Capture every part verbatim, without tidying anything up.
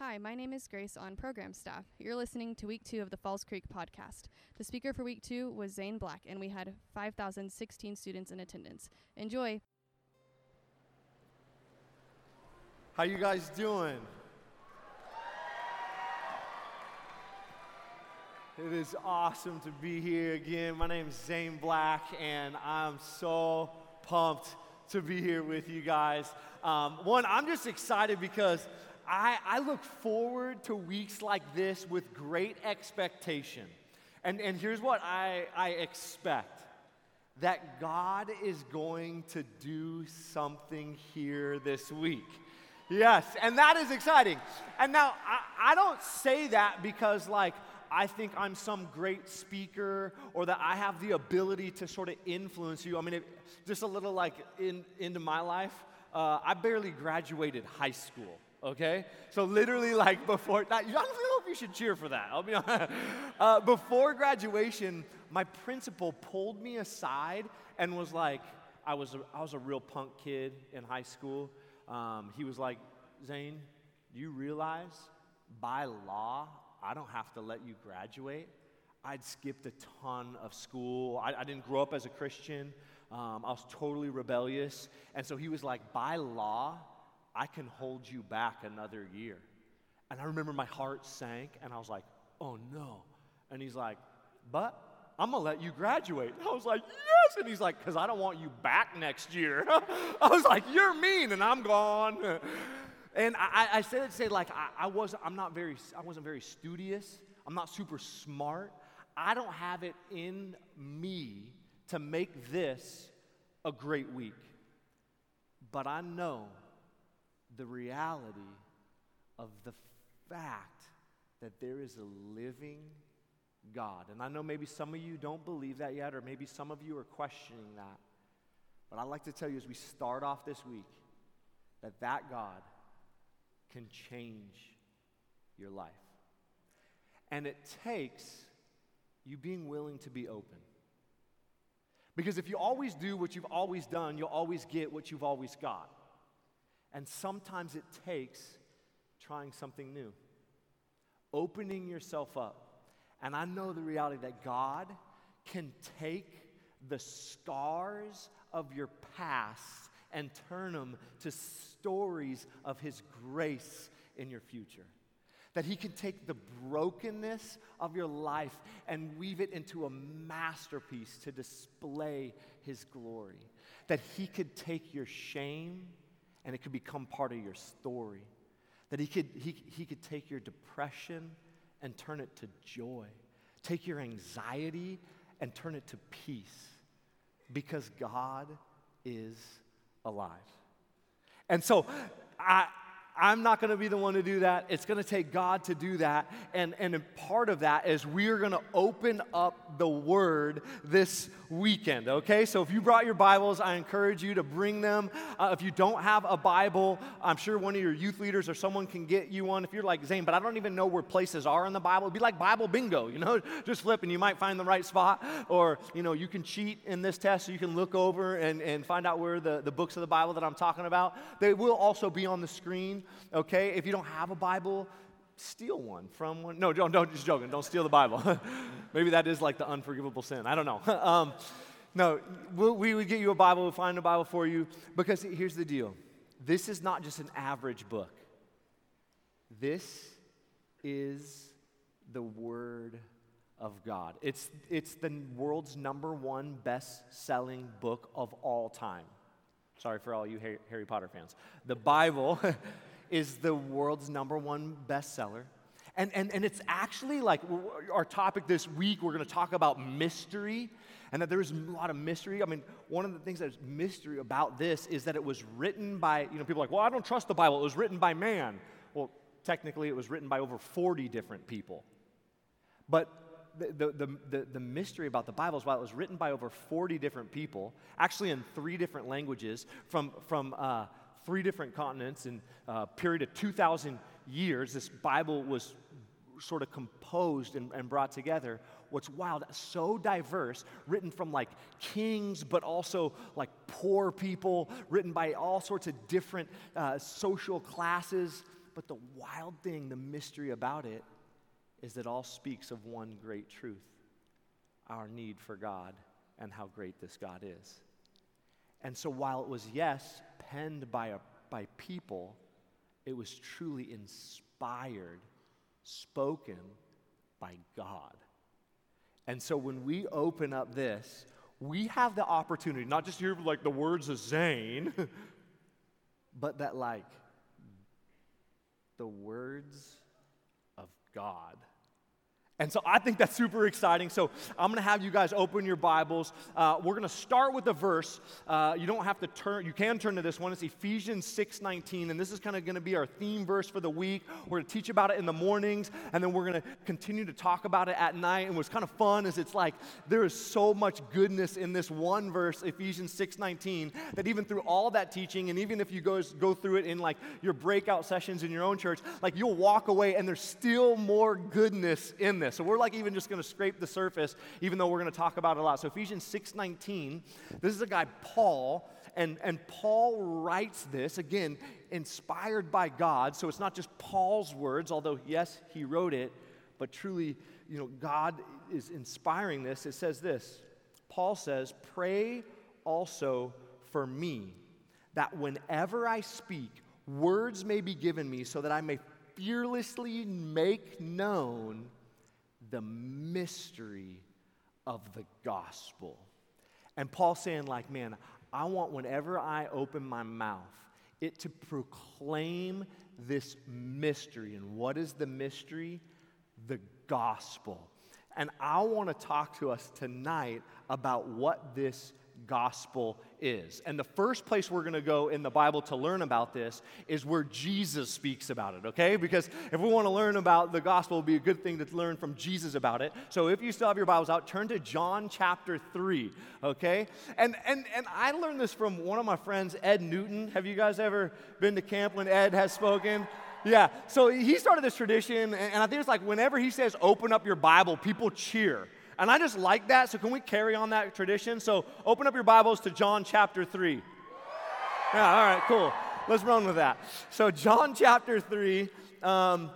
Hi, my name is Grace on program staff. You're listening to week two of the Falls Creek Podcast. The speaker for week two was Zane Black, and we had five thousand sixteen students in attendance. Enjoy. How you guys doing? It is awesome to be here again. My name is Zane Black, and I'm so pumped to be here with you guys. Um, one, I'm just excited because I, I look forward to weeks like this with great expectation. And, and here's what I, I expect. That God is going to do something here this week. Yes, and that is exciting. And now, I, I don't say that because, like, I think I'm some great speaker or that I have the ability to sort of influence you. I mean, it, just a little, like, in, into my life, uh, I barely graduated high school. Okay, so literally like before, that, I don't hope you should cheer for that, I'll be honest. Uh, before graduation, my principal pulled me aside and was like, I was a, I was a real punk kid in high school. Um, he was like, Zane, you realize by law, I don't have to let you graduate. I'd skipped a ton of school. I, I didn't grow up as a Christian. Um, I was totally rebellious. And so he was like, by law, I can hold you back another year. And I remember my heart sank, and I was like, oh, no. And he's like, but I'm going to let you graduate. And I was like, yes. And he's like, because I don't want you back next year. I was like, you're mean, and I'm gone. And I, I said it to say, like, I, I, wasn't, I'm not very, I wasn't very studious. I'm not super smart. I don't have it in me to make this a great week. But I know the reality of the fact that there is a living God. And I know maybe some of you don't believe that yet, or maybe some of you are questioning that. But I'd like to tell you as we start off this week that that God can change your life. And it takes you being willing to be open. Because if you always do what you've always done, you'll always get what you've always got. And sometimes it takes trying something new, opening yourself up. And I know the reality that God can take the scars of your past and turn them to stories of His grace in your future. That He can take the brokenness of your life and weave it into a masterpiece to display His glory. That He could take your shame and it could become part of your story. That he could, he, he could take your depression and turn it to joy. Take your anxiety and turn it to peace. Because God is alive. And so I, I'm not going to be the one to do that. It's going to take God to do that. And, and part of that is we are going to open up the Word this weekend, okay? So if you brought your Bibles, I encourage you to bring them. Uh, if you don't have a Bible, I'm sure one of your youth leaders or someone can get you one. If you're like, Zane, but I don't even know where places are in the Bible, it'd be like Bible bingo, you know? Just flip and you might find the right spot. Or, you know, you can cheat in this test so you can look over and, and find out where the, the books of the Bible that I'm talking about. They will also be on the screen. Okay, if you don't have a Bible, steal one from one. No, don't, don't, just joking. Don't steal the Bible. Maybe that is like the unforgivable sin. I don't know. um, no, we'll, we would get you a Bible. We'll find a Bible for you. Because here's the deal. This is not just an average book. This is the Word of God. It's, it's the world's number one best-selling book of all time. Sorry for all you Harry Potter fans. The Bible is the world's number one bestseller. And, and, and it's actually like our topic this week, we're going to talk about mystery and that there is a lot of mystery. I mean, one of the things that's mystery about this is that it was written by, you know, people are like, well, I don't trust the Bible. It was written by man. Well, technically it was written by over forty different people. But The, the, the, the mystery about the Bible is while it was written by over forty different people, actually in three different languages, from, from uh, three different continents in a period of two thousand years, this Bible was sort of composed and, and brought together. What's wild, so diverse, written from like kings, but also like poor people, written by all sorts of different uh, social classes. But the wild thing, the mystery about it, is that all speaks of one great truth: our need for God and how great this God is. And so while it was, yes, penned by a, by people, it was truly inspired, spoken by God. And so when we open up this, we have the opportunity, not just hear like the words of Zane, but that like the words of God. And so I think that's super exciting. So I'm going to have you guys open your Bibles. Uh, we're going to start with a verse. Uh, you don't have to turn. You can turn to this one. It's Ephesians six nineteen, and this is kind of going to be our theme verse for the week. We're going to teach about it in the mornings, and then we're going to continue to talk about it at night. And what's kind of fun is it's like there is so much goodness in this one verse, Ephesians six nineteen, that even through all that teaching, and even if you go, go through it in like your breakout sessions in your own church, like you'll walk away, and there's still more goodness in this. So we're like even just going to scrape the surface, even though we're going to talk about it a lot. So Ephesians six nineteen, this is a guy, Paul, and, and Paul writes this, again, inspired by God. So it's not just Paul's words, although, yes, he wrote it, but truly, you know, God is inspiring this. It says this, Paul says, "Pray also for me, that whenever I speak, words may be given me so that I may fearlessly make known the mystery of the gospel." And Paul's saying like, man, I want whenever I open my mouth, it to proclaim this mystery. And what is the mystery? The gospel. And I want to talk to us tonight about what this gospel is. And the first place we're going to go in the Bible to learn about this is where Jesus speaks about it, okay? Because if we want to learn about the gospel, it would be a good thing to learn from Jesus about it. So if you still have your Bibles out, turn to John chapter three, okay? And and and I learned this from one of my friends, Ed Newton. Have you guys ever been to camp when Ed has spoken? Yeah, so he started this tradition, and I think it's like whenever he says, "Open up your Bible," people cheer. And I just like that, so can we carry on that tradition? So open up your Bibles to John chapter three. Yeah, all right, cool. Let's run with that. So John chapter three, um,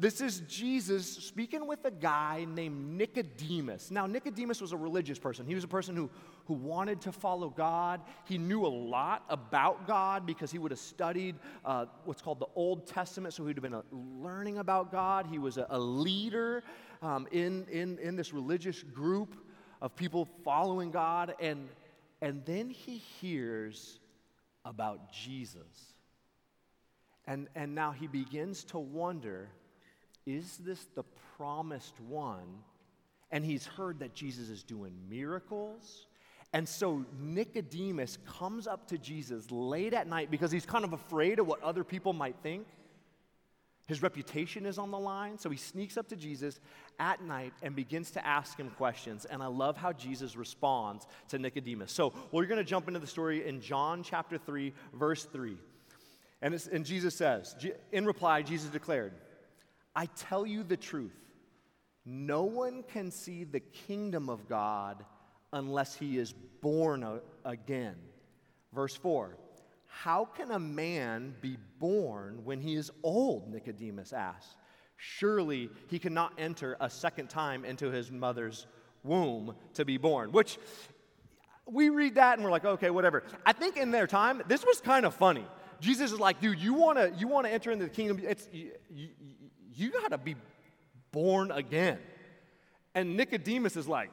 this is Jesus speaking with a guy named Nicodemus. Now, Nicodemus was a religious person. He was a person who, who wanted to follow God. He knew a lot about God because he would have studied uh, what's called the Old Testament, so he'd have been uh, learning about God. He was a, a leader. Um, in, in, in this religious group of people following God, and, and then he hears about Jesus. And, and now he begins to wonder, is this the promised one? And he's heard that Jesus is doing miracles. And so Nicodemus comes up to Jesus late at night because he's kind of afraid of what other people might think. His reputation is on the line, so he sneaks up to Jesus at night and begins to ask him questions. And I love how Jesus responds to Nicodemus. So we're going to jump into the story in John chapter three, verse three. And, it's, and Jesus says, in reply, Jesus declared, "I tell you the truth, no one can see the kingdom of God unless he is born again." Verse four. "How can a man be born when he is old?" Nicodemus asked. "Surely he cannot enter a second time into his mother's womb to be born." Which, we read that and we're like, okay, whatever. I think in their time, this was kind of funny. Jesus is like, dude, you want to you want to enter into the kingdom? It's you, you, you got to be born again. And Nicodemus is like,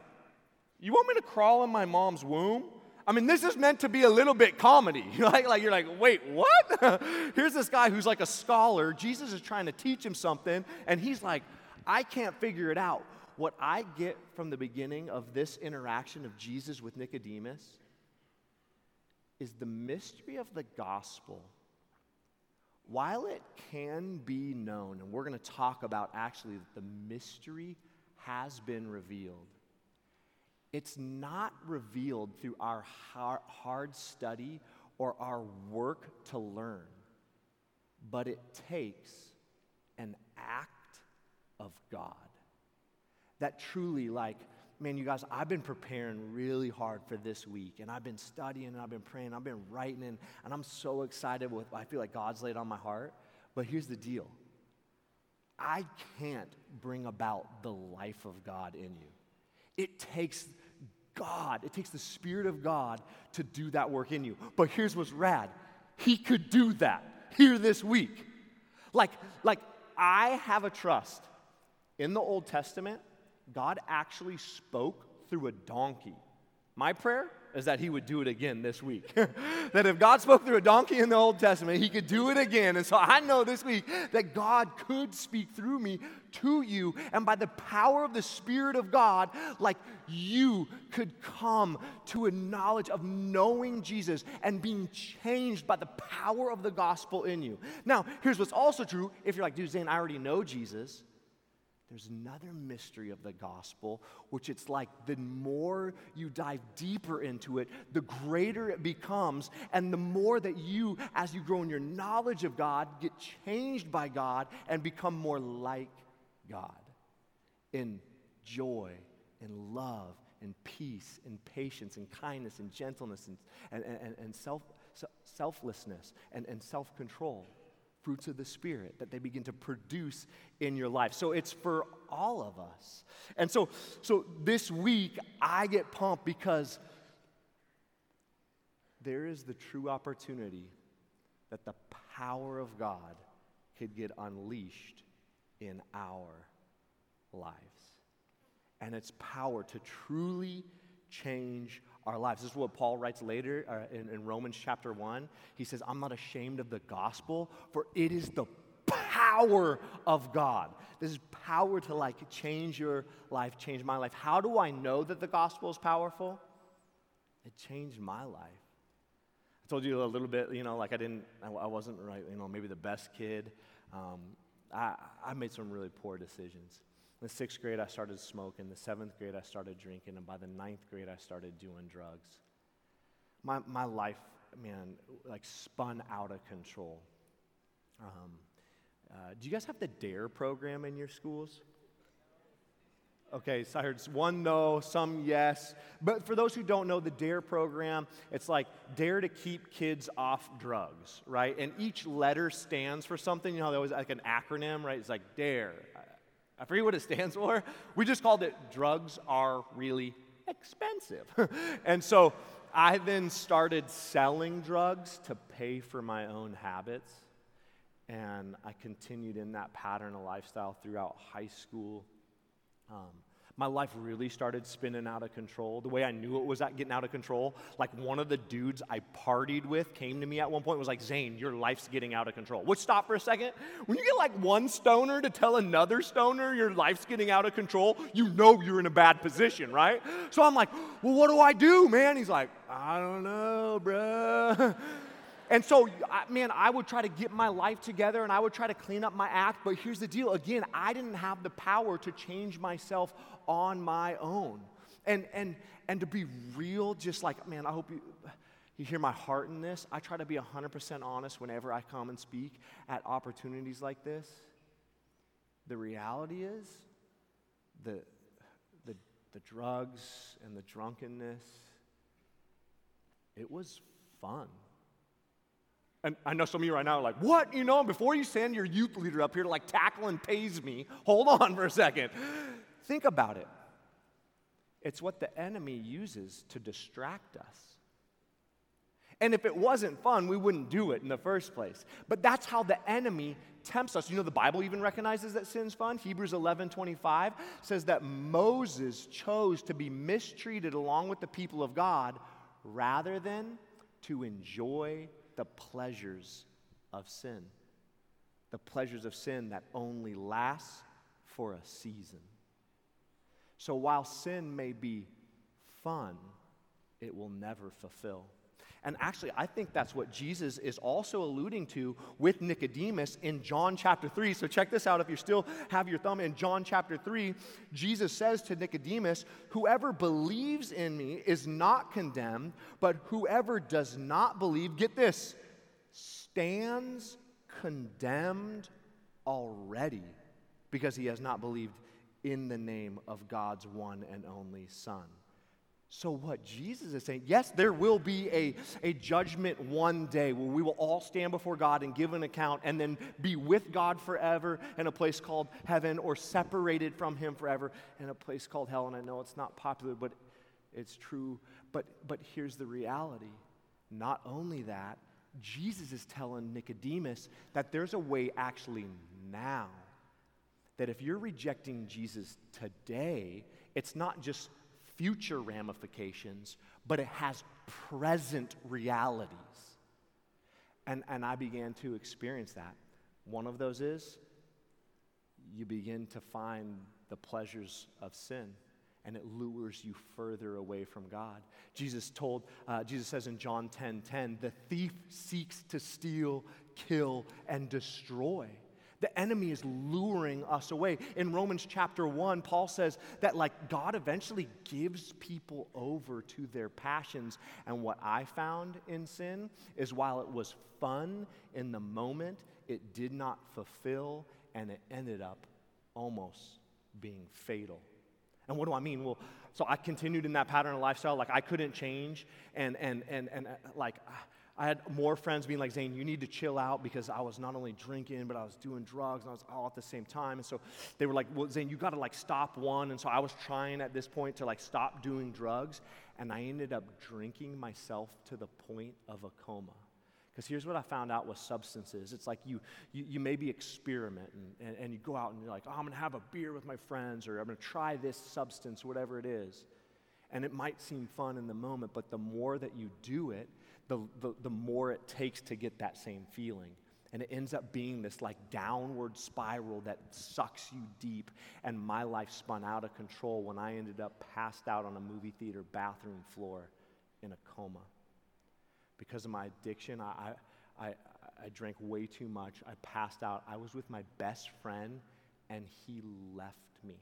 you want me to crawl in my mom's womb? I mean, this is meant to be a little bit comedy, right? Like, you're like, wait, what? Here's this guy who's like a scholar. Jesus is trying to teach him something, and he's like, I can't figure it out. What I get from the beginning of this interaction of Jesus with Nicodemus is the mystery of the gospel. While it can be known, and we're going to talk about actually that the mystery has been revealed, it's not revealed through our hard study or our work to learn, but it takes an act of God. That truly, like, man, you guys, I've been preparing really hard for this week, and I've been studying, and I've been praying, and I've been writing, and I'm so excited with, I feel like God's laid on my heart. But here's the deal. I can't bring about the life of God in you. It takes God, it takes the Spirit of God to do that work in you. But here's what's rad. He could do that here this week. Like, like I have a trust. In the Old Testament, God actually spoke through a donkey. My prayer is that he would do it again this week. That if God spoke through a donkey in the Old Testament, he could do it again. And so I know this week that God could speak through me to you. And by the power of the Spirit of God, like you could come to a knowledge of knowing Jesus and being changed by the power of the gospel in you. Now, here's what's also true. If you're like, dude, Zane, I already know Jesus. There's another mystery of the gospel, which it's like the more you dive deeper into it, the greater it becomes. And the more that you, as you grow in your knowledge of God, get changed by God and become more like God in joy, in love, in peace, in patience, in kindness, in gentleness, and, and, and, and self, selflessness, and, and self-control. Fruits of the Spirit that they begin to produce in your life. So it's for all of us. And so, so this week, I get pumped because there is the true opportunity that the power of God could get unleashed in our lives. And it's power to truly change our lives. This is what Paul writes later uh, in, in Romans chapter one. He says, I'm not ashamed of the gospel, for it is the power of God. This is power to like change your life, change my life. How do I know that the gospel is powerful? It changed my life. I told you a little bit, you know, like I didn't, I, I wasn't right, you know, maybe the best kid. Um, I, I made some really poor decisions. In the sixth grade, I started smoking. In the seventh grade, I started drinking. And by the ninth grade, I started doing drugs. My my life, man, like spun out of control. Um, uh, do you guys have the D A R E program in your schools? Okay, so I heard one no, some yes. But for those who don't know the D A R E program, it's like dare to keep kids off drugs, right? And each letter stands for something. You know, there was like an acronym, right? It's like D A R E. I forget what it stands for. We just called it drugs are really expensive. And so I then started selling drugs to pay for my own habits. And I continued in that pattern of lifestyle throughout high school. Um, my life really started spinning out of control. The way I knew it was getting out of control, like one of the dudes I partied with came to me at one point and was like, Zane, your life's getting out of control. Which, stop for a second. When you get like one stoner to tell another stoner your life's getting out of control, you know you're in a bad position, right? So I'm like, well, what do I do, man? He's like, I don't know, bruh. And so, man, I would try to get my life together and I would try to clean up my act. But here's the deal. Again, I didn't have the power to change myself on my own. And and and to be real, just like, man, I hope you, you hear my heart in this. I try to be one hundred percent honest whenever I come and speak at opportunities like this. The reality is the the, the drugs and the drunkenness, it was fun. And I know some of you right now are like, what? You know, before you send your youth leader up here to like tackle and tase me, hold on for a second. Think about it. It's what the enemy uses to distract us. And if it wasn't fun, we wouldn't do it in the first place. But that's how the enemy tempts us. You know, the Bible even recognizes that sin's fun. Hebrews eleven twenty-five says that Moses chose to be mistreated along with the people of God rather than to enjoy the pleasures of sin. The pleasures of sin that only lasts for a season. So while sin may be fun, it will never fulfill. And actually, I think that's what Jesus is also alluding to with Nicodemus in John chapter three. So check this out if you still have your thumb. In John chapter three, Jesus says to Nicodemus, whoever believes in me is not condemned, but whoever does not believe, get this, stands condemned already because he has not believed in the name of God's one and only Son. So what Jesus is saying, yes, there will be a, a judgment one day where we will all stand before God and give an account and then be with God forever in a place called heaven, or separated from him forever in a place called hell. And I know it's not popular, but it's true. But, but here's the reality. Not only that, Jesus is telling Nicodemus that there's a way actually now, that if you're rejecting Jesus today, it's not just future ramifications, but it has present realities. And, and I began to experience that. One of those is you begin to find the pleasures of sin, and it lures you further away from God. Jesus told, uh, Jesus says in John ten ten, the thief seeks to steal, kill, and destroy. The enemy is luring us away. In Romans chapter one, Paul says that like God eventually gives people over to their passions. And what I found in sin is while it was fun in the moment, it did not fulfill, and it ended up almost being fatal. And what do I mean? Well, so I continued in that pattern of lifestyle. Like I couldn't change, and and and and like. I had more friends being like, Zane, you need to chill out, because I was not only drinking, but I was doing drugs, and I was all at the same time. And so they were like, well, Zane, you got to like stop one. And so I was trying at this point to like stop doing drugs, and I ended up drinking myself to the point of a coma. Because here's what I found out with substances. It's like you you, you maybe experiment, and, and, and you go out and you're like, oh, I'm going to have a beer with my friends, or I'm going to try this substance, whatever it is. And it might seem fun in the moment, but the more that you do it, The, the the more it takes to get that same feeling. And it ends up being this like downward spiral that sucks you deep. And my life spun out of control when I ended up passed out on a movie theater bathroom floor in a coma. Because of my addiction, I I, I, I drank way too much. I passed out. I was with my best friend, and he left me.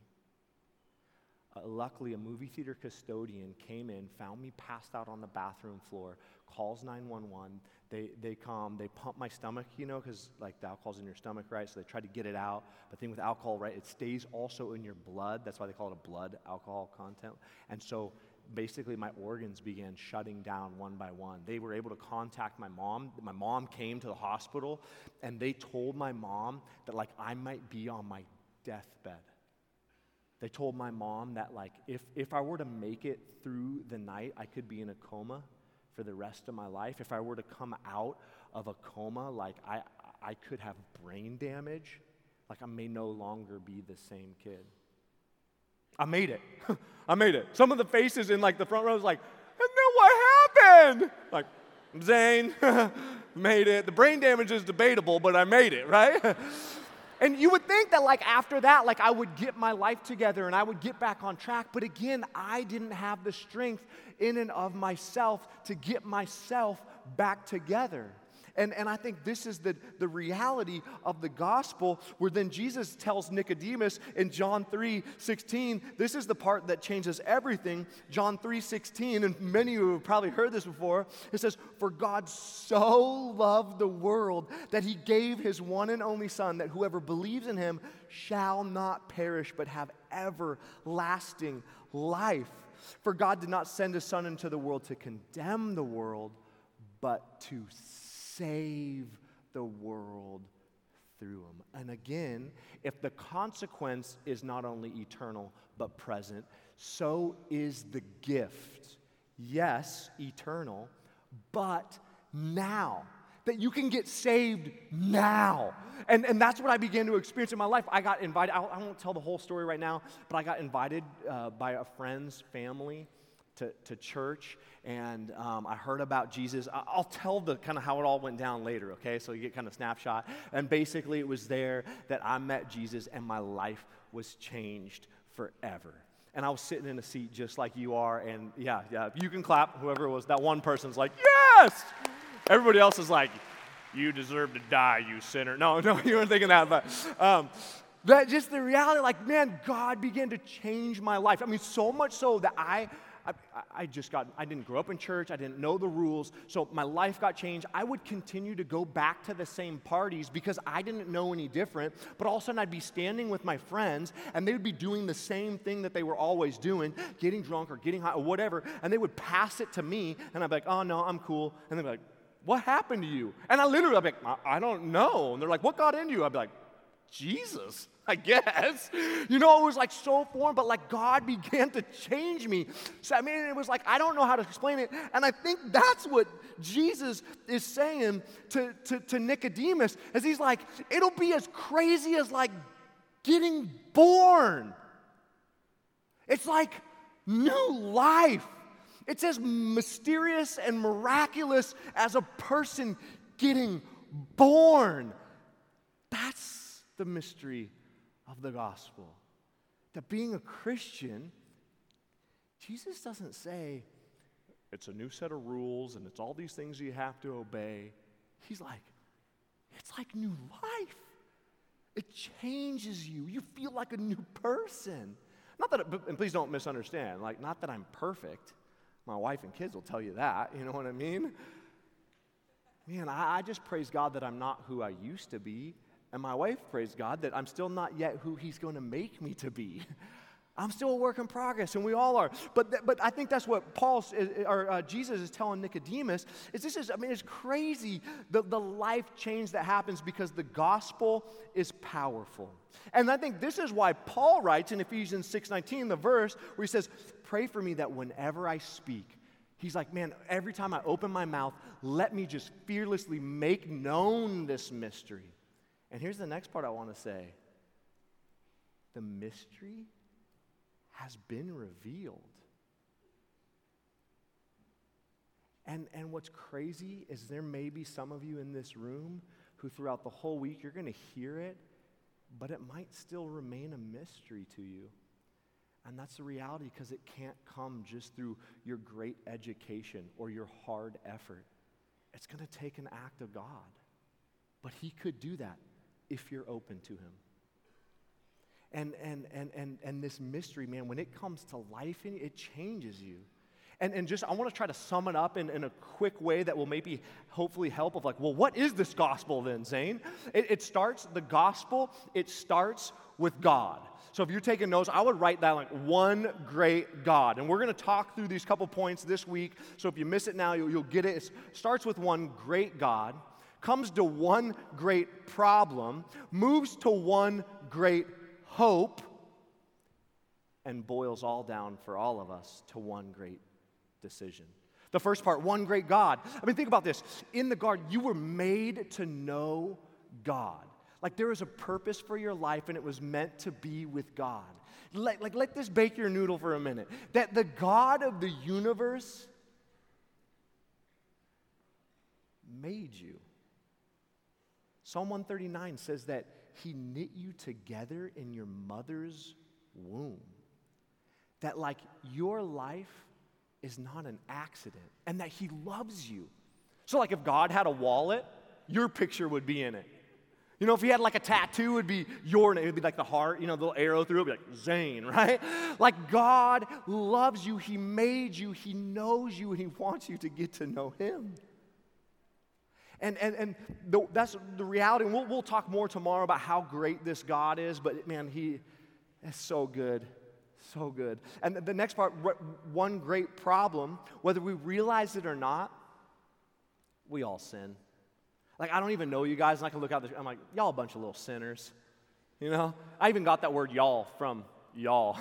Uh, luckily, a movie theater custodian came in, found me passed out on the bathroom floor, calls nine one one. They they come, they pump my stomach, you know, because like the alcohol's in your stomach, right? So they try to get it out. But the thing with alcohol, right, it stays also in your blood. That's why they call it a blood alcohol content. And so basically my organs began shutting down one by one. They were able to contact my mom. My mom came to the hospital, and they told my mom that like I might be on my deathbed. They told my mom that like if, if I were to make it through the night, I could be in a coma for the rest of my life. If I were to come out of a coma, like I, I could have brain damage. Like I may no longer be the same kid. I made it. I made it. Some of the faces in like the front row was like, and then what happened? Like, Zane, made it. The brain damage is debatable, but I made it, right? And you would think that like after that, like I would get my life together and I would get back on track. But again, I didn't have the strength in and of myself to get myself back together. And, and I think this is the, the reality of the gospel, where then Jesus tells Nicodemus in John three sixteen, this is the part that changes everything. John three sixteen, and many of you have probably heard this before, it says, for God so loved the world that he gave his one and only son, that whoever believes in him shall not perish but have everlasting life. For God did not send his son into the world to condemn the world, but to save the world through him. And again, if the consequence is not only eternal but present, so is the gift. Yes, eternal, but now. That you can get saved now. And and that's what I began to experience in my life. I got invited. I, I won't tell the whole story right now, but I got invited uh, by a friend's family To, to church, and um, I heard about Jesus. I, I'll tell the kind of how it all went down later, okay? So you get kind of snapshot. And basically it was there that I met Jesus, and my life was changed forever. And I was sitting in a seat just like you are, and yeah, yeah, you can clap, whoever it was. That one person's like, yes! Everybody else is like, you deserve to die, you sinner. No, no, you weren't thinking that, but... Um, That just the reality, like, man, God began to change my life. I mean, so much so that I I, I just got, I didn't grow up in church. I didn't know the rules. So my life got changed. I would continue to go back to the same parties because I didn't know any different. But all of a sudden, I'd be standing with my friends, and they would be doing the same thing that they were always doing, getting drunk or getting high or whatever. And they would pass it to me, and I'd be like, oh, no, I'm cool. And they'd be like, what happened to you? And I literally, I'd be like, I don't know. And they're like, what got into you? I'd be like, Jesus, I guess. You know, it was like so foreign, but like God began to change me. So, I mean, it was like, I don't know how to explain it. And I think that's what Jesus is saying to, to, to Nicodemus, as he's like, it'll be as crazy as like getting born. It's like new life. It's as mysterious and miraculous as a person getting born. That's the mystery of the gospel. That being a Christian, Jesus doesn't say, it's a new set of rules and it's all these things you have to obey. He's like, it's like new life. It changes you. You feel like a new person. Not that, it, and please don't misunderstand, like not that I'm perfect. My wife and kids will tell you that, you know what I mean? Man, I, I just praise God that I'm not who I used to be. And my wife, praise God, that I'm still not yet who he's going to make me to be. I'm still a work in progress, and we all are. But th- but I think that's what Paul is, or uh, Jesus is telling Nicodemus, is this is, I mean, it's crazy, the, the life change that happens because the gospel is powerful. And I think this is why Paul writes in Ephesians six nineteen, the verse where he says, pray for me that whenever I speak, he's like, man, every time I open my mouth, let me just fearlessly make known this mystery. And here's the next part I want to say. The mystery has been revealed. And, and what's crazy is there may be some of you in this room who throughout the whole week you're going to hear it, but it might still remain a mystery to you. And that's the reality because it can't come just through your great education or your hard effort. It's going to take an act of God. But he could do that if you're open to him. And and and and and this mystery, man, when it comes to life in you, it changes you. And and just I want to try to sum it up in, in a quick way that will maybe hopefully help of like, well, what is this gospel then, Zane? It, it starts, the gospel, it starts with God. So if you're taking notes, I would write that like one great God. And we're going to talk through these couple points this week. So if you miss it now, you'll, you'll get it. It starts with one great God. Comes to one great problem, moves to one great hope, and boils all down for all of us to one great decision. The first part, one great God. I mean, think about this. In the garden, you were made to know God. Like there is a purpose for your life, and it was meant to be with God. Let, like, let this bake your noodle for a minute. That the God of the universe made you. Psalm one thirty-nine says that he knit you together in your mother's womb. That like your life is not an accident and that he loves you. So like if God had a wallet, your picture would be in it. You know, if he had like a tattoo, it would be your name. It would be like the heart, you know, the little arrow through it would be like Zane, right? Like God loves you. He made you. He knows you and he wants you to get to know him. And and and the, that's the reality. And we'll, we'll talk more tomorrow about how great this God is. But, man, he is so good, so good. And the next part, one great problem, whether we realize it or not, we all sin. Like, I don't even know you guys, and I can look out, the, I'm like, y'all a bunch of little sinners, you know? I even got that word y'all from y'all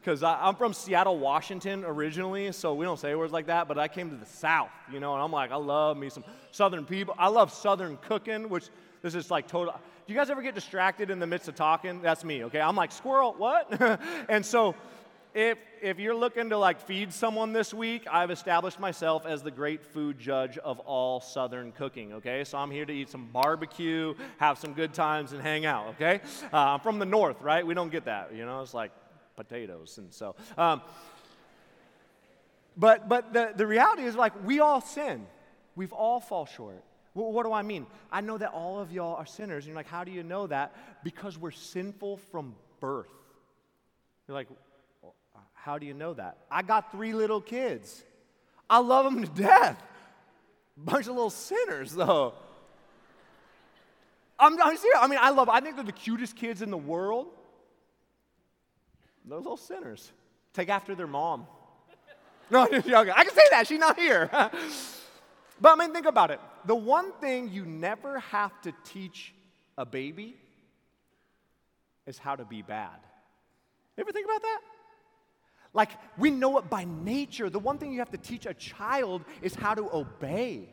because I'm from Seattle, Washington originally, so we don't say words like that, but I came to the South, you know, and I'm like, I love me some Southern people. I love Southern cooking, which this is like total. Do you guys ever get distracted in the midst of talking? That's me, okay? I'm like, squirrel, what? And so if if you're looking to like feed someone this week, I've established myself as the great food judge of all Southern cooking, okay? So I'm here to eat some barbecue, have some good times, and hang out, okay? Uh, I'm from the North, right? We don't get that, you know? It's like potatoes, and so. Um, but but the, the reality is like we all sin. We've all fall short. W- what do I mean? I know that all of y'all are sinners, and you're like, how do you know that? Because we're sinful from birth. You're like, How do you know that? I got three little kids. I love them to death. Bunch of little sinners, though. I'm, I'm serious. I mean, I love them. I think they're the cutest kids in the world. They're little sinners. Take after their mom. No, I'm just joking. I can say that. She's not here. But I mean, think about it. The one thing you never have to teach a baby is how to be bad. You ever think about that? Like, we know it by nature. The one thing you have to teach a child is how to obey.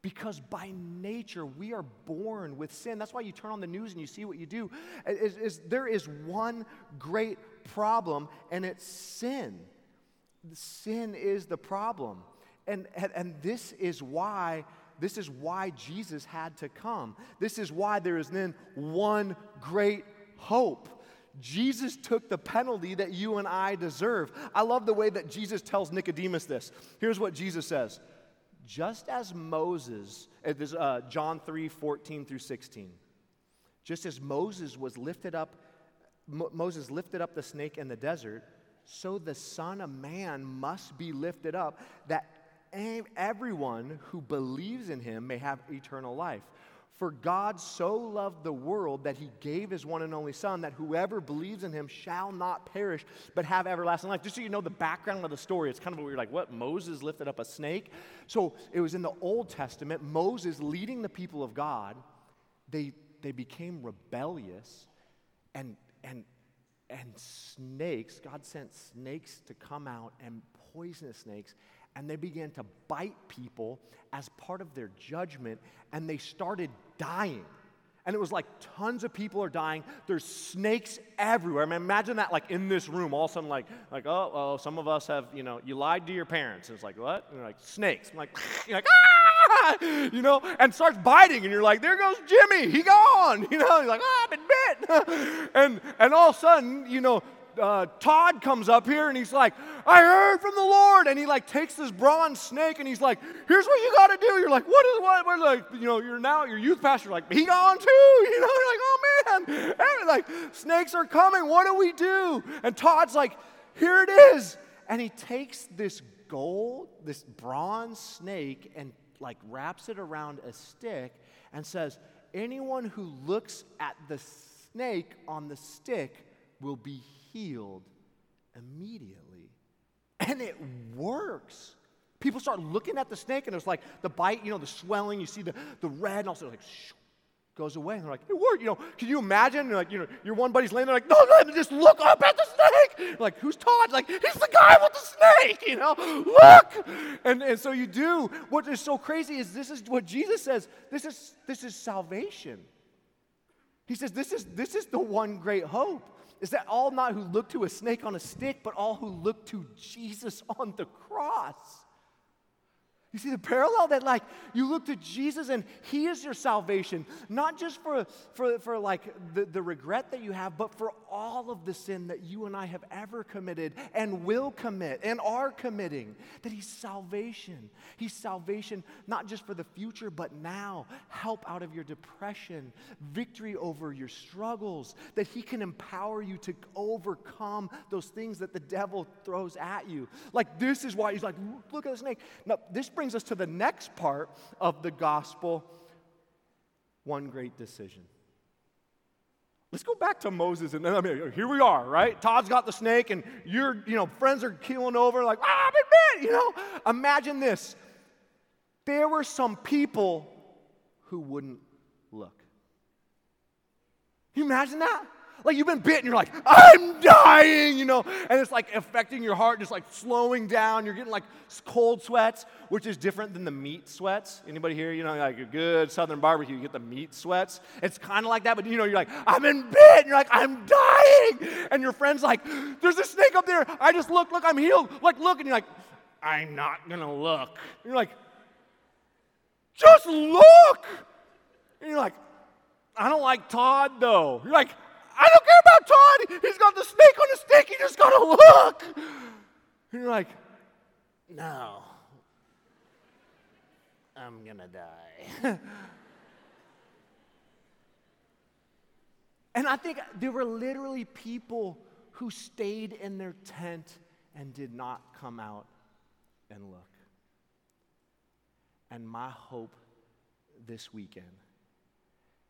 Because by nature, we are born with sin. That's why you turn on the news and you see what you do. Is, is there is one great problem, and it's sin. Sin is the problem. And, and, and this is why, this is why Jesus had to come. This is why there is then one great hope. Jesus took the penalty that you and I deserve. I love the way that Jesus tells Nicodemus this. Here's what Jesus says. Just as Moses, uh, John three, fourteen through sixteen, just as Moses was lifted up, Mo- Moses lifted up the snake in the desert, so the Son of Man must be lifted up, that everyone who believes in him may have eternal life. For God so loved the world that he gave his one and only Son, that whoever believes in him shall not perish, but have everlasting life. Just so you know the background of the story, it's kind of what you're like, what, Moses lifted up a snake? So it was in the Old Testament, Moses leading the people of God, they they became rebellious, and and and snakes, God sent snakes to come out, and poisonous snakes, and they began to bite people as part of their judgment, and they started dying. And it was like tons of people are dying. There's snakes everywhere. I mean, imagine that, like, in this room, all of a sudden, like, like oh, oh, some of us have, you know, you lied to your parents. And it's like, what? And they're like, snakes. I'm like, you're like, ah! You know, and starts biting, and you're like, there goes Jimmy. He gone. You know, he's like, oh, I've been bit. and, and all of a sudden, you know, Uh, Todd comes up here and he's like, I heard from the Lord, and he like takes this bronze snake and he's like, here's what you got to do. You're like, what is what? We're like, you know, you're now your youth pastor, like, he gone too, you know? You're like, oh man, and, like, snakes are coming. What do we do? And Todd's like, here it is, and he takes this gold, this bronze snake, and like wraps it around a stick and says, anyone who looks at the snake on the stick will be healed immediately. And it works. People start looking at the snake, and it's like the bite, you know, the swelling, you see the, the red, and also like shh, goes away. And they're like, it worked. You know, can you imagine? And like, you know, your one buddy's laying there like, no, no, just look up at the snake. Like, who's Todd? Like, he's the guy with the snake, you know, look. And and so you do. What is so crazy is this is what Jesus says. This is this is salvation. He says, this is this is the one great hope. Is that all not who look to a snake on a stick, but all who look to Jesus on the cross. You see the parallel that, like, you look to Jesus and he is your salvation, not just for, for, for like, the, the regret that you have, but for all of the sin that you and I have ever committed and will commit and are committing, that he's salvation. He's salvation not just for the future, but now. Help out of your depression, victory over your struggles, that he can empower you to overcome those things that the devil throws at you. Like, this is why he's like, look at the snake. Now, this brings us to the next part of the gospel, one great decision. Let's go back to Moses, and I mean, here we are, right? Todd's got the snake, and your, you know, friends are keeling over, like, ah, bit, bit, you know. Imagine this: there were some people who wouldn't look. Can you imagine that? Like, you've been bit, and you're like, I'm dying, you know, and it's like affecting your heart, just like slowing down. You're getting like cold sweats, which is different than the meat sweats. Anybody here, you know, like a good Southern barbecue, you get the meat sweats. It's kind of like that, but you know, you're like, I've been bit, and you're like, I'm dying, and your friend's like, there's a snake up there. I just look, look, I'm healed. Like, look, and you're like, I'm not gonna look. And you're like, just look. And you're like, I don't like Todd though. You're like, I don't care about Todd. He's got the snake on his stick. You just got to look. And you're like, no. I'm going to die. And I think there were literally people who stayed in their tent and did not come out and look. And my hope this weekend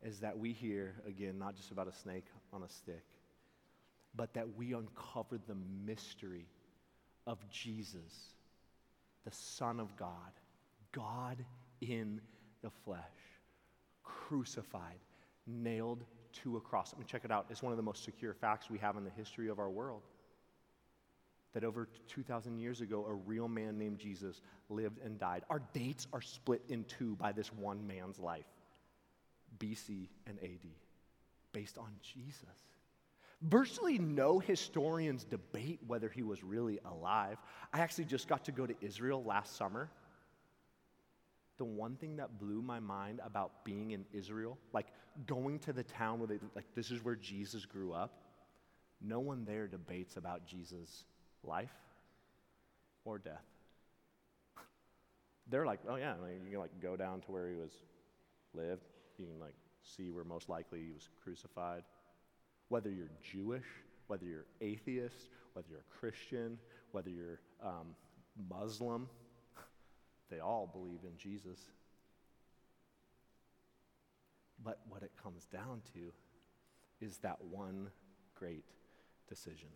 is that we hear, again, not just about a snake on a stick, but that we uncover the mystery of Jesus, the Son of God, God in the flesh, crucified, nailed to a cross. I mean, check it out. It's one of the most secure facts we have in the history of our world. That over two thousand years ago, a real man named Jesus lived and died. Our dates are split in two by this one man's life, B C and A D, based on Jesus. Virtually no historians debate whether he was really alive. I actually just got to go to Israel last summer. The one thing that blew my mind about being in Israel, like going to the town where they, like this is where Jesus grew up, no one there debates about Jesus' life or death. They're like, oh yeah, like, you can like go down to where he was lived. You can like see where most likely he was crucified. Whether you're Jewish, whether you're atheist, whether you're a Christian, whether you're um, Muslim, they all believe in Jesus. But what it comes down to is that one great decision.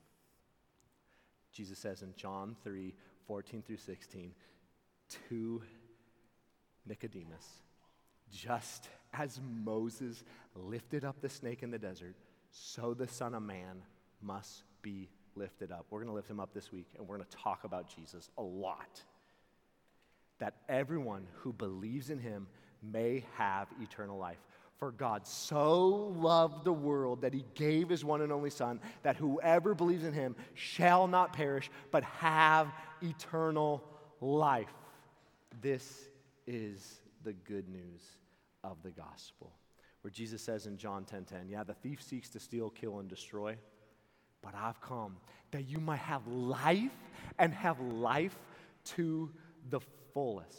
Jesus says in John three, fourteen through sixteen, to Nicodemus, just as Moses lifted up the snake in the desert, so the Son of Man must be lifted up. We're going to lift him up this week, and we're going to talk about Jesus a lot. That everyone who believes in him may have eternal life. For God so loved the world that he gave his one and only Son, that whoever believes in him shall not perish, but have eternal life. This is the good news of the gospel. Where Jesus says in John ten ten, yeah, the thief seeks to steal, kill, and destroy, but I've come that you might have life and have life to the fullest.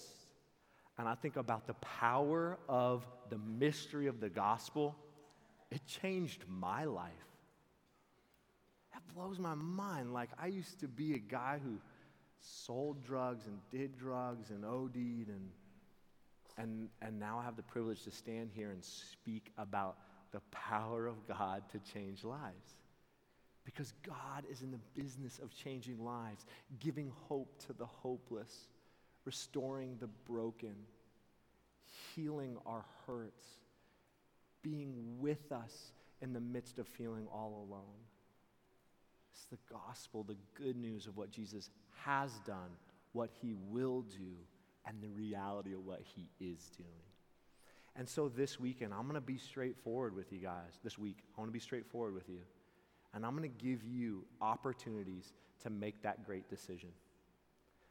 And I think about the power of the mystery of the gospel. It changed my life. That blows my mind. Like, I used to be a guy who sold drugs and did drugs and OD'd and And, and now I have the privilege to stand here and speak about the power of God to change lives. Because God is in the business of changing lives, giving hope to the hopeless, restoring the broken, healing our hurts, being with us in the midst of feeling all alone. It's the gospel, the good news of what Jesus has done, what he will do, and the reality of what he is doing. And so this weekend, I'm going to be straightforward with you guys. This week, I want to be straightforward with you. And I'm going to give you opportunities to make that great decision.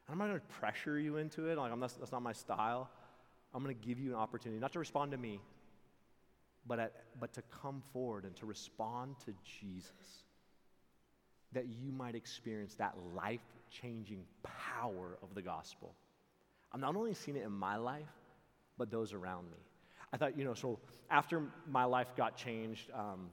And I'm not going to pressure you into it. Like I'm not, that's not my style. I'm going to give you an opportunity, not to respond to me, but, at, but to come forward and to respond to Jesus. That you might experience that life-changing power of the gospel. I've not only seen it in my life, but those around me. I thought, you know, so after my life got changed, um,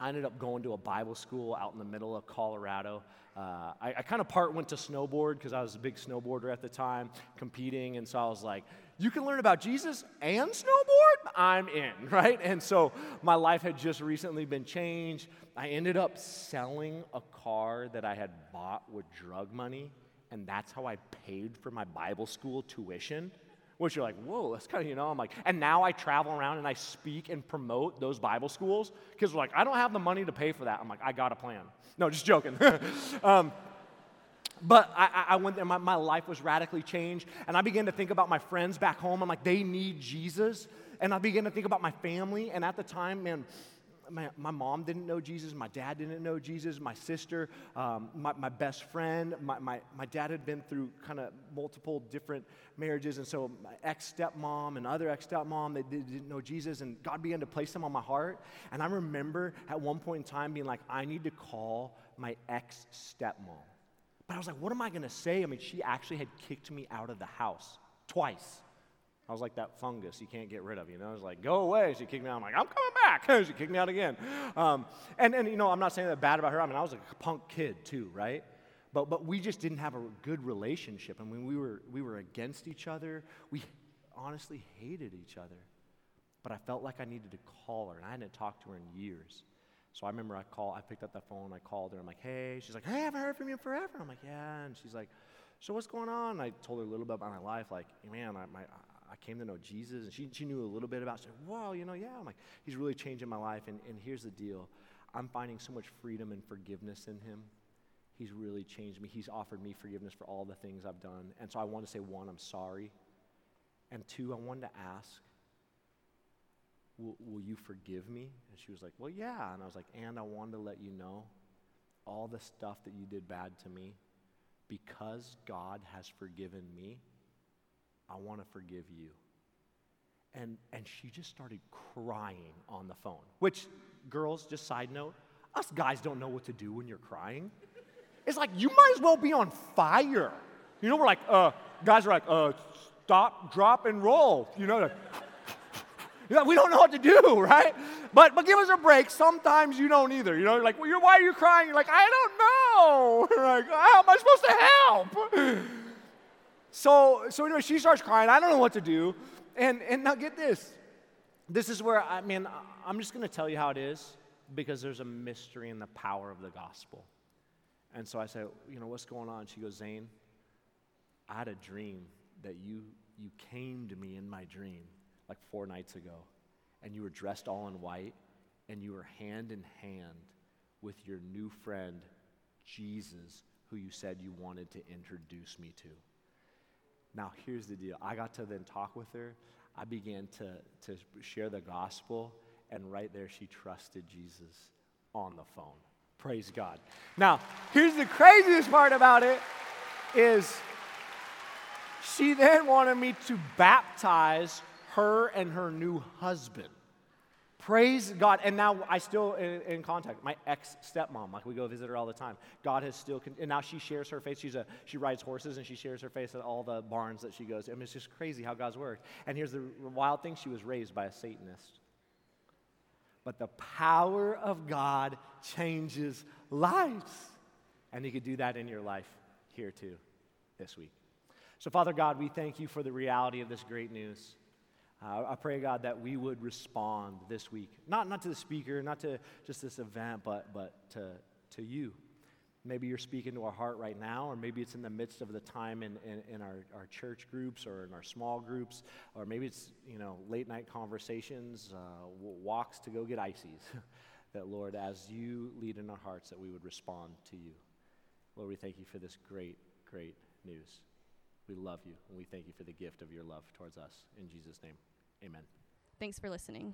I ended up going to a Bible school out in the middle of Colorado. Uh, I, I kind of part went to snowboard because I was a big snowboarder at the time, competing, and so I was like, you can learn about Jesus and snowboard? I'm in, right? And so my life had just recently been changed. I ended up selling a car that I had bought with drug money. And that's how I paid for my Bible school tuition, which you're like, whoa, that's kind of, you know, I'm like, and now I travel around and I speak and promote those Bible schools because we're like, I don't have the money to pay for that. I'm like, I got a plan. No, just joking. um, but I, I went there, my, my life was radically changed, and I began to think about my friends back home. I'm like, they need Jesus, and I began to think about my family, and at the time, man, My, my mom didn't know Jesus. My dad didn't know Jesus. My sister, um, my, my best friend. My, my, my dad had been through kind of multiple different marriages. And so my ex-stepmom and other ex-stepmom, they, they didn't know Jesus. And God began to place them on my heart. And I remember at one point in time being like, I need to call my ex-stepmom. But I was like, what am I going to say? I mean, she actually had kicked me out of the house twice. I was like that fungus you can't get rid of, you know? I was like, go away. She kicked me out. I'm like, I'm coming back. She kicked me out again. Um, and, and, you know, I'm not saying that bad about her. I mean, I was like a punk kid too, right? But but we just didn't have a good relationship. I mean, we were we were against each other. We honestly hated each other. But I felt like I needed to call her, and I hadn't talked to her in years. So I remember I called, I picked up that phone, I called her, I'm like, hey. She's like, hey, I haven't heard from you in forever. I'm like, yeah. And she's like, so what's going on? And I told her a little bit about my life, like, man, I, my, I came to know Jesus. And she she knew a little bit about it. She said, whoa, you know, yeah. I'm like, he's really changing my life. And, and here's the deal. I'm finding so much freedom and forgiveness in him. He's really changed me. He's offered me forgiveness for all the things I've done. And so I want to say, one, I'm sorry. And two, I wanted to ask, Will, will you forgive me? And she was like, well, yeah. And I was like, and I wanted to let you know all the stuff that you did bad to me, because God has forgiven me, I want to forgive you. And and she just started crying on the phone, which, girls, just side note, us guys don't know what to do when you're crying. It's like, you might as well be on fire. You know, we're like, uh, guys are like, uh, stop, drop, and roll. You know, like, we don't know what to do, right? But but give us a break. Sometimes you don't either. You know, you're like, well, you're, why are you crying? You're like, I don't know. You're like, how am I supposed to help? So so anyway, she starts crying. I don't know what to do. And and now get this. This is where, I mean, I'm just going to tell you how it is, because there's a mystery in the power of the gospel. And so I say, you know, what's going on? She goes, Zane, I had a dream that you you came to me in my dream, like four nights ago, and you were dressed all in white, and you were hand in hand with your new friend, Jesus, who you said you wanted to introduce me to. Now, here's the deal. I got to then talk with her. I began to, to share the gospel, and right there she trusted Jesus on the phone. Praise God. Now, here's the craziest part about it is she then wanted me to baptize her and her new husband. Praise God. And now I still in, in contact. My ex-stepmom, like we go visit her all the time. God has still, con- and now she shares her faith. She's a, she rides horses and she shares her faith at all the barns that she goes to. I mean, it's just crazy how God's worked. And here's the wild thing, she was raised by a Satanist. But the power of God changes lives. And he could do that in your life here too, this week. So Father God, we thank you for the reality of this great news. Uh, I pray, God, that we would respond this week, not not to the speaker, not to just this event, but but to to you. Maybe you're speaking to our heart right now, or maybe it's in the midst of the time in, in, in our, our church groups or in our small groups, or maybe it's, you know, late night conversations, uh, walks to go get ices, that, Lord, as you lead in our hearts, that we would respond to you. Lord, we thank you for this great, great news. We love you, and we thank you for the gift of your love towards us. In Jesus' name, amen. Thanks for listening.